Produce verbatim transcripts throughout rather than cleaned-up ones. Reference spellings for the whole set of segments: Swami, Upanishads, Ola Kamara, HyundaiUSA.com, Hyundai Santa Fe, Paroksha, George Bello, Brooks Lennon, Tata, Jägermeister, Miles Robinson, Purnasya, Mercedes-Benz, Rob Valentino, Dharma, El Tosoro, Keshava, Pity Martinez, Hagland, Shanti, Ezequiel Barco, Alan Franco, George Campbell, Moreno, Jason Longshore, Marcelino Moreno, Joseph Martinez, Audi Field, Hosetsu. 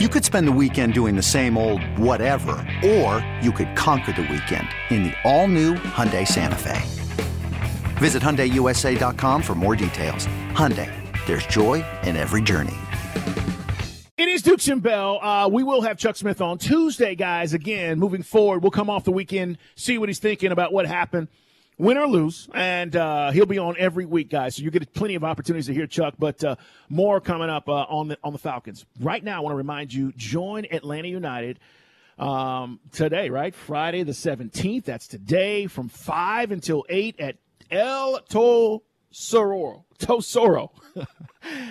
You could spend the weekend doing the same old whatever, or you could conquer the weekend in the all-new Hyundai Santa Fe. Visit Hyundai U S A dot com for more details. Hyundai, there's joy in every journey. It is Dukes and Bell. Uh, we will have Chuck Smith on Tuesday, guys. Again, moving forward, we'll come off the weekend, see what he's thinking about what happened, win or lose, and uh, he'll be on every week, guys. So you get plenty of opportunities to hear Chuck, but uh, more coming up uh, on the on the Falcons. Right now, I want to remind you, join Atlanta United um, today, right? Friday the seventeenth. That's today from five until eight at El Tosoro. Tosoro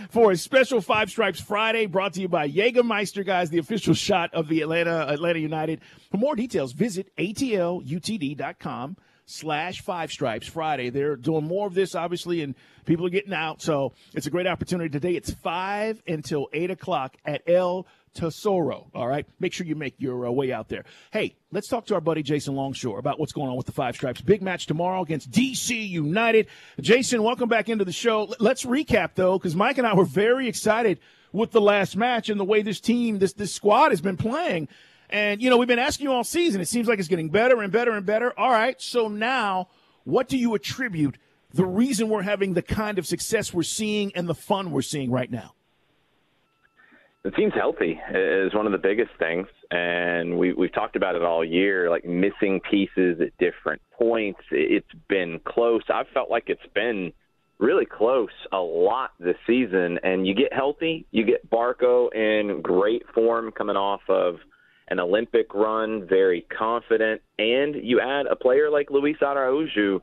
for a special Five Stripes Friday brought to you by Jägermeister, guys, the official shot of the Atlanta Atlanta United. For more details, visit atlutd.com slash Five Stripes Friday. They're doing more of this, obviously, and people are getting out, so it's a great opportunity today. It's five until eight o'clock at El Tosoro, all right? Make sure you make your uh, way out there. Hey, let's talk to our buddy Jason Longshore about what's going on with the Five Stripes. Big match tomorrow against D C United. Jason, welcome back into the show. Let's recap, though, because Mike and I were very excited with the last match and the way this team, this this squad has been playing. And, you know, we've been asking you all season. It seems like it's getting better and better and better. All right, so now what do you attribute the reason we're having the kind of success we're seeing and the fun we're seeing right now? The team's healthy is one of the biggest things, and we, we've talked about it all year, like missing pieces at different points. It's been close. I've felt like it's been really close a lot this season, and you get healthy. You get Barco in great form coming off of an Olympic run, very confident, and you add a player like Luis Araujo.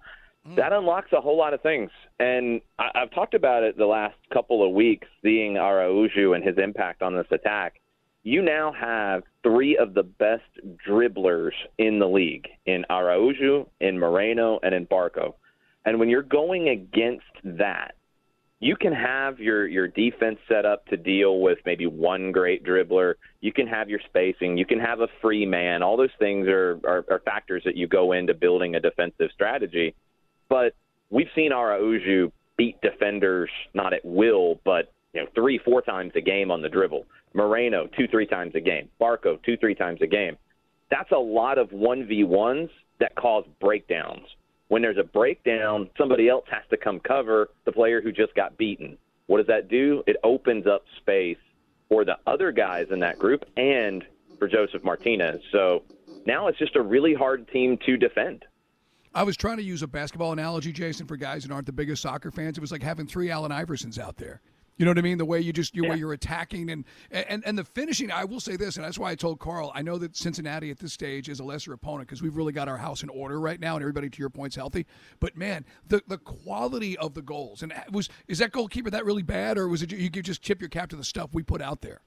That unlocks a whole lot of things, and I, I've talked about it the last couple of weeks, seeing Araujo and his impact on this attack. You now have three of the best dribblers in the league, in Araujo, in Moreno, and in Barco. And when you're going against that, you can have your, your defense set up to deal with maybe one great dribbler. You can have your spacing. You can have a free man. All those things are, are, are factors that you go into building a defensive strategy. But we've seen Araujo beat defenders, not at will, but you know, three, four times a game on the dribble. Moreno, two, three times a game. Barco, two, three times a game. That's a lot of one v ones that cause breakdowns. When there's a breakdown, somebody else has to come cover the player who just got beaten. What does that do? It opens up space for the other guys in that group and for Joseph Martinez. So now it's just a really hard team to defend. I was trying to use a basketball analogy, Jason, for guys that aren't the biggest soccer fans. It was like having three Allen Iversons out there. You know what I mean? The way you just, you, yeah. way you're attacking and, and and the finishing. I will say this, and that's why I told Carl, I know that Cincinnati at this stage is a lesser opponent because we've really got our house in order right now, and everybody, to your point's healthy. But man, the, the quality of the goals, and was is that goalkeeper that really bad, or was it you could just tip your cap to the stuff we put out there?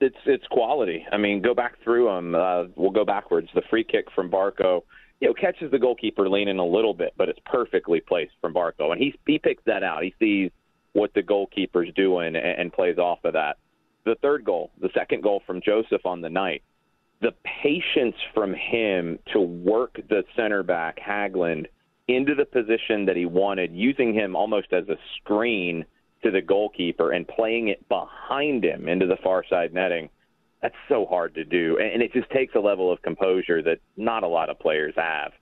It's it's quality. I mean, go back through them. Uh, we'll go backwards. The free kick from Barco. You know, catches the goalkeeper leaning a little bit, but it's perfectly placed from Barco. And he he picks that out. He sees what the goalkeeper's doing and, and plays off of that. The third goal, the second goal from Joseph on the night, the patience from him to work the center back, Hagland, into the position that he wanted, using him almost as a screen to the goalkeeper and playing it behind him into the far side netting. That's so hard to do, and it just takes a level of composure that not a lot of players have.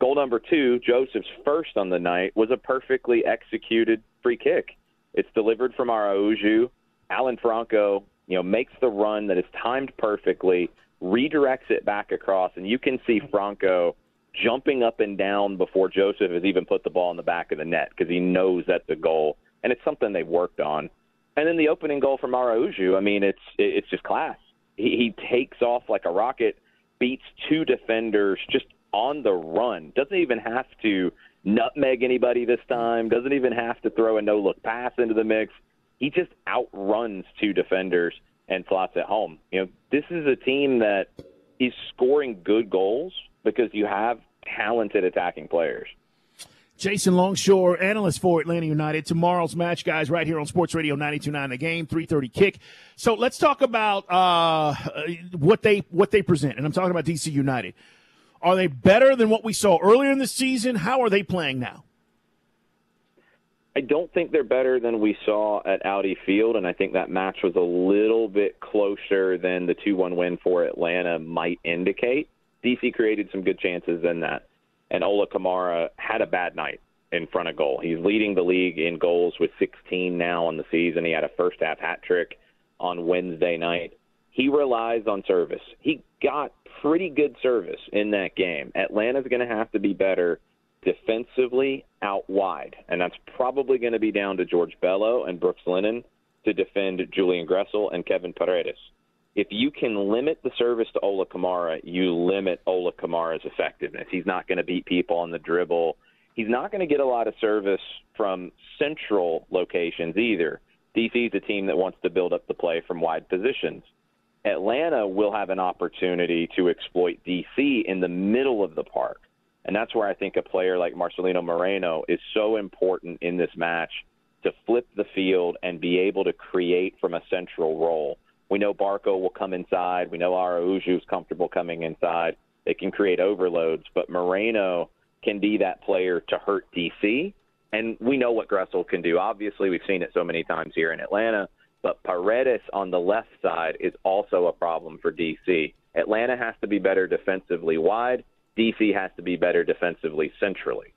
Goal number two, Joseph's first on the night, was a perfectly executed free kick. It's delivered from Araujo. Alan Franco, you know, makes the run that is timed perfectly, redirects it back across, and you can see Franco jumping up and down before Joseph has even put the ball in the back of the net because he knows that's a goal, and it's something they've worked on. And then the opening goal from Araujo, I mean, it's it's just class. He takes off like a rocket, beats two defenders just on the run. Doesn't even have to nutmeg anybody this time. Doesn't even have to throw a no-look pass into the mix. he just outruns two defenders and slots it home. You know, this is a team that is scoring good goals because you have talented attacking players. Jason Longshore, analyst for Atlanta United. Tomorrow's match, guys, right here on Sports Radio ninety-two point nine The Game, three thirty kick. So let's talk about uh, what they what they present, and I'm talking about D C United. Are they better than what we saw earlier in the season? How are they playing now? I don't think they're better than we saw at Audi Field, and I think that match was a little bit closer than the two one win for Atlanta might indicate. D C created some good chances in that, and Ola Kamara had a bad night in front of goal. He's leading the league in goals with sixteen now on the season. He had a first-half hat trick on Wednesday night. He relies on service. He got pretty good service in that game. Atlanta's going to have to be better defensively out wide, and that's probably going to be down to George Bello and Brooks Lennon to defend Julian Gressel and Kevin Paredes. If you can limit the service to Ola Kamara, you limit Ola Kamara's effectiveness. He's not going to beat people on the dribble. He's not going to get a lot of service from central locations either. D C's a team that wants to build up the play from wide positions. Atlanta will have an opportunity to exploit D C in the middle of the park. And that's where I think a player like Marcelino Moreno is so important in this match to flip the field and be able to create from a central role. We know Barco will come inside. We know Araujo is comfortable coming inside. They can create overloads, but Moreno can be that player to hurt D C. And we know what Gressel can do. Obviously, we've seen it so many times here in Atlanta, but Paredes on the left side is also a problem for D C. Atlanta has to be better defensively wide. D C has to be better defensively centrally.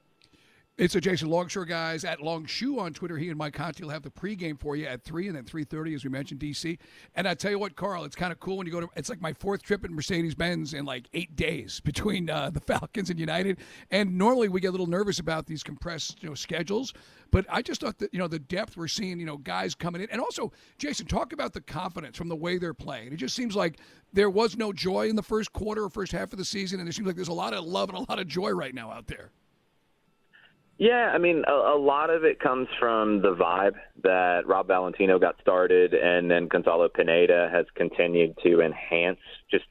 It's a Jason Longshore, guys, at Longshoe on Twitter. He and Mike Conti will have the pregame for you at three and then three thirty, as we mentioned, D C. And I tell you what, Carl, it's kind of cool when you go to – it's like my fourth trip in Mercedes-Benz in like eight days between uh, the Falcons and United. And normally we get a little nervous about these compressed, you know, schedules. But I just thought that, you know, the depth we're seeing, you know, guys coming in. And also, Jason, talk about the confidence from the way they're playing. It just seems like there was no joy in the first quarter or first half of the season, and it seems like there's a lot of love and a lot of joy right now out there. Yeah, I mean, a, a lot of it comes from the vibe that Rob Valentino got started, and then Gonzalo Pineda has continued to enhance. Just,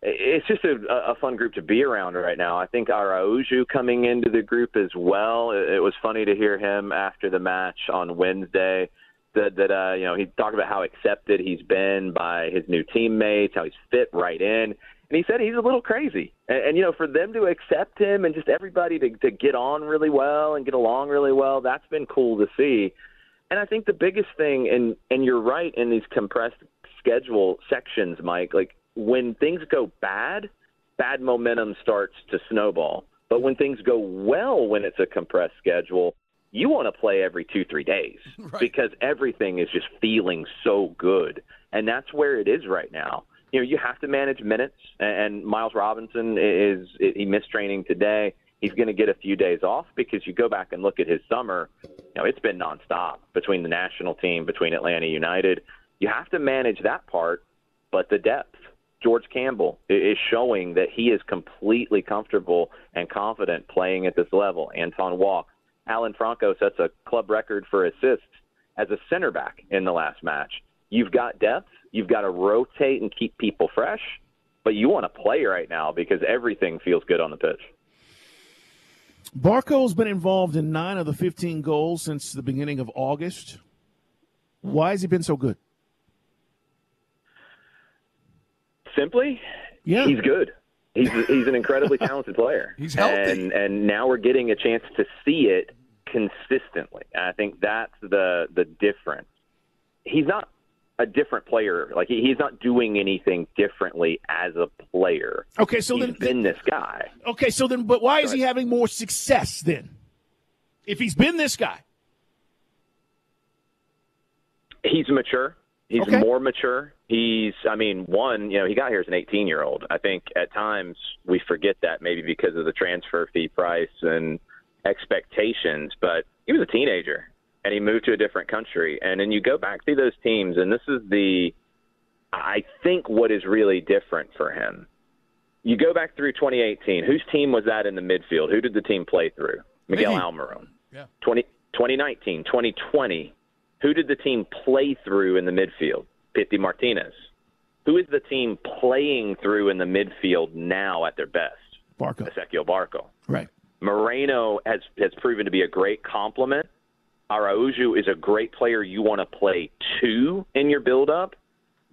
it's just a, a fun group to be around right now. I think Araujo coming into the group as well. It, it was funny to hear him after the match on Wednesday that, that uh, you know, he talked about how accepted he's been by his new teammates, how he's fit right in. And he said he's a little crazy. And, and, you know, for them to accept him and just everybody to, to get on really well and get along really well, that's been cool to see. And I think the biggest thing, and, and you're right in these compressed schedule sections, Mike, like when things go bad, bad momentum starts to snowball. But when things go well when it's a compressed schedule, you want to play every two, three days right. Because everything is just feeling so good. And that's where it is right now. You know, you have to manage minutes, and Miles Robinson is – he missed training today. He's going to get a few days off because you go back and look at his summer. You know, it's been nonstop between the national team, between Atlanta United. You have to manage that part, but the depth. George Campbell is showing that he is completely comfortable and confident playing at this level. Anton Waugh. Alan Franco sets a club record for assists as a center back in the last match. You've got depth. You've got to rotate and keep people fresh, but you want to play right now because everything feels good on the pitch. Barco's been involved in nine of the fifteen goals since the beginning of August. Why has he been so good? Simply, yeah. He's good. He's he's an incredibly talented player. He's healthy. And, and now we're getting a chance to see it consistently. And I think that's the the difference. He's not a different player. Like, he, he's not doing anything differently as a player. Okay, so he's then been this guy. Okay, so then, but why is he having more success then? If he's been this guy, he's mature. He's okay. More mature. He's, I mean, one, you know, he got here as an eighteen-year-old. I think at times we forget that maybe because of the transfer fee price and expectations. But he was a teenager. And he moved to a different country. And then you go back through those teams, and this is the, I think, what is really different for him. You go back through twenty eighteen. Whose team was that in the midfield? Who did the team play through? Miguel Almiron. Yeah. twenty, twenty nineteen, twenty twenty, Who did the team play through in the midfield? Pity Martinez. Who is the team playing through in the midfield now at their best? Barco. Ezequiel Barco. Right. Moreno has, has proven to be a great complement. Araujo is a great player you want to play to in your build-up,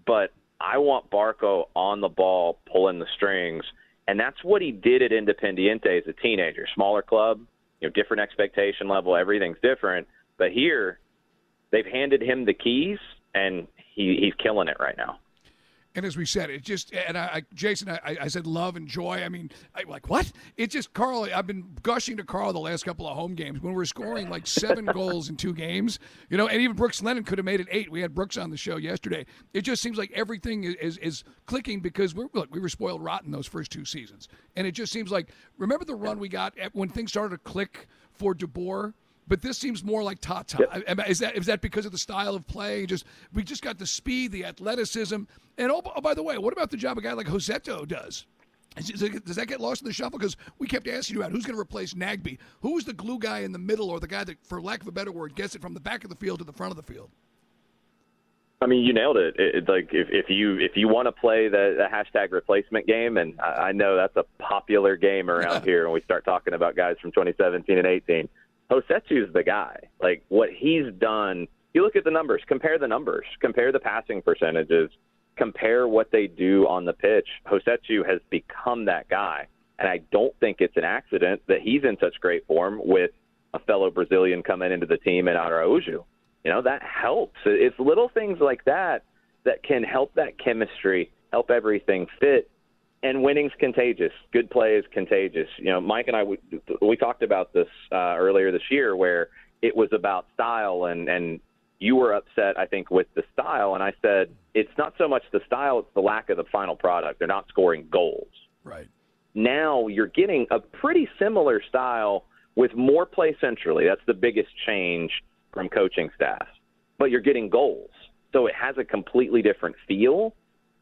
but I want Barco on the ball, pulling the strings, and that's what he did at Independiente as a teenager. Smaller club, you know, different expectation level, everything's different, but here they've handed him the keys, and he, he's killing it right now. And as we said, it just, and I, I Jason, I, I said love and joy. I mean, I, like, what? It just, Carl, I've been gushing to Carl the last couple of home games when we're scoring like seven goals in two games, you know, and even Brooks Lennon could have made it eight. We had Brooks on the show yesterday. It just seems like everything is, is, is clicking because we're, look, we were spoiled rotten those first two seasons. And it just seems like, remember the run we got at, when things started to click for DeBoer? But this seems more like Tata. Yep. Is that is that because of the style of play? Just we just got the speed, the athleticism, and oh, oh by the way, what about the job a guy like Hosetsu does? Does that get lost in the shuffle? Because we kept asking you about who's going to replace Nagbe. Who is the glue guy in the middle, or the guy that, for lack of a better word, gets it from the back of the field to the front of the field? I mean, you nailed it. it, it like if, if you if you want to play the, the hashtag replacement game, and I, I know that's a popular game around here, when we start talking about guys from twenty seventeen and eighteen. Hosetsu's the guy. Like, what he's done, you look at the numbers, compare the numbers, compare the passing percentages, compare what they do on the pitch. Hosetsu has become that guy, and I don't think it's an accident that he's in such great form with a fellow Brazilian coming into the team in Araujo. You know, that helps. It's little things like that that can help that chemistry, help everything fit, and winning's contagious. Good play is contagious. You know, Mike and I, we, we talked about this uh, earlier this year where it was about style, and, and you were upset, I think, with the style. And I said, it's not so much the style, it's the lack of the final product. They're not scoring goals. Right. Now you're getting a pretty similar style with more play centrally. That's the biggest change from coaching staff. But you're getting goals. So it has a completely different feel.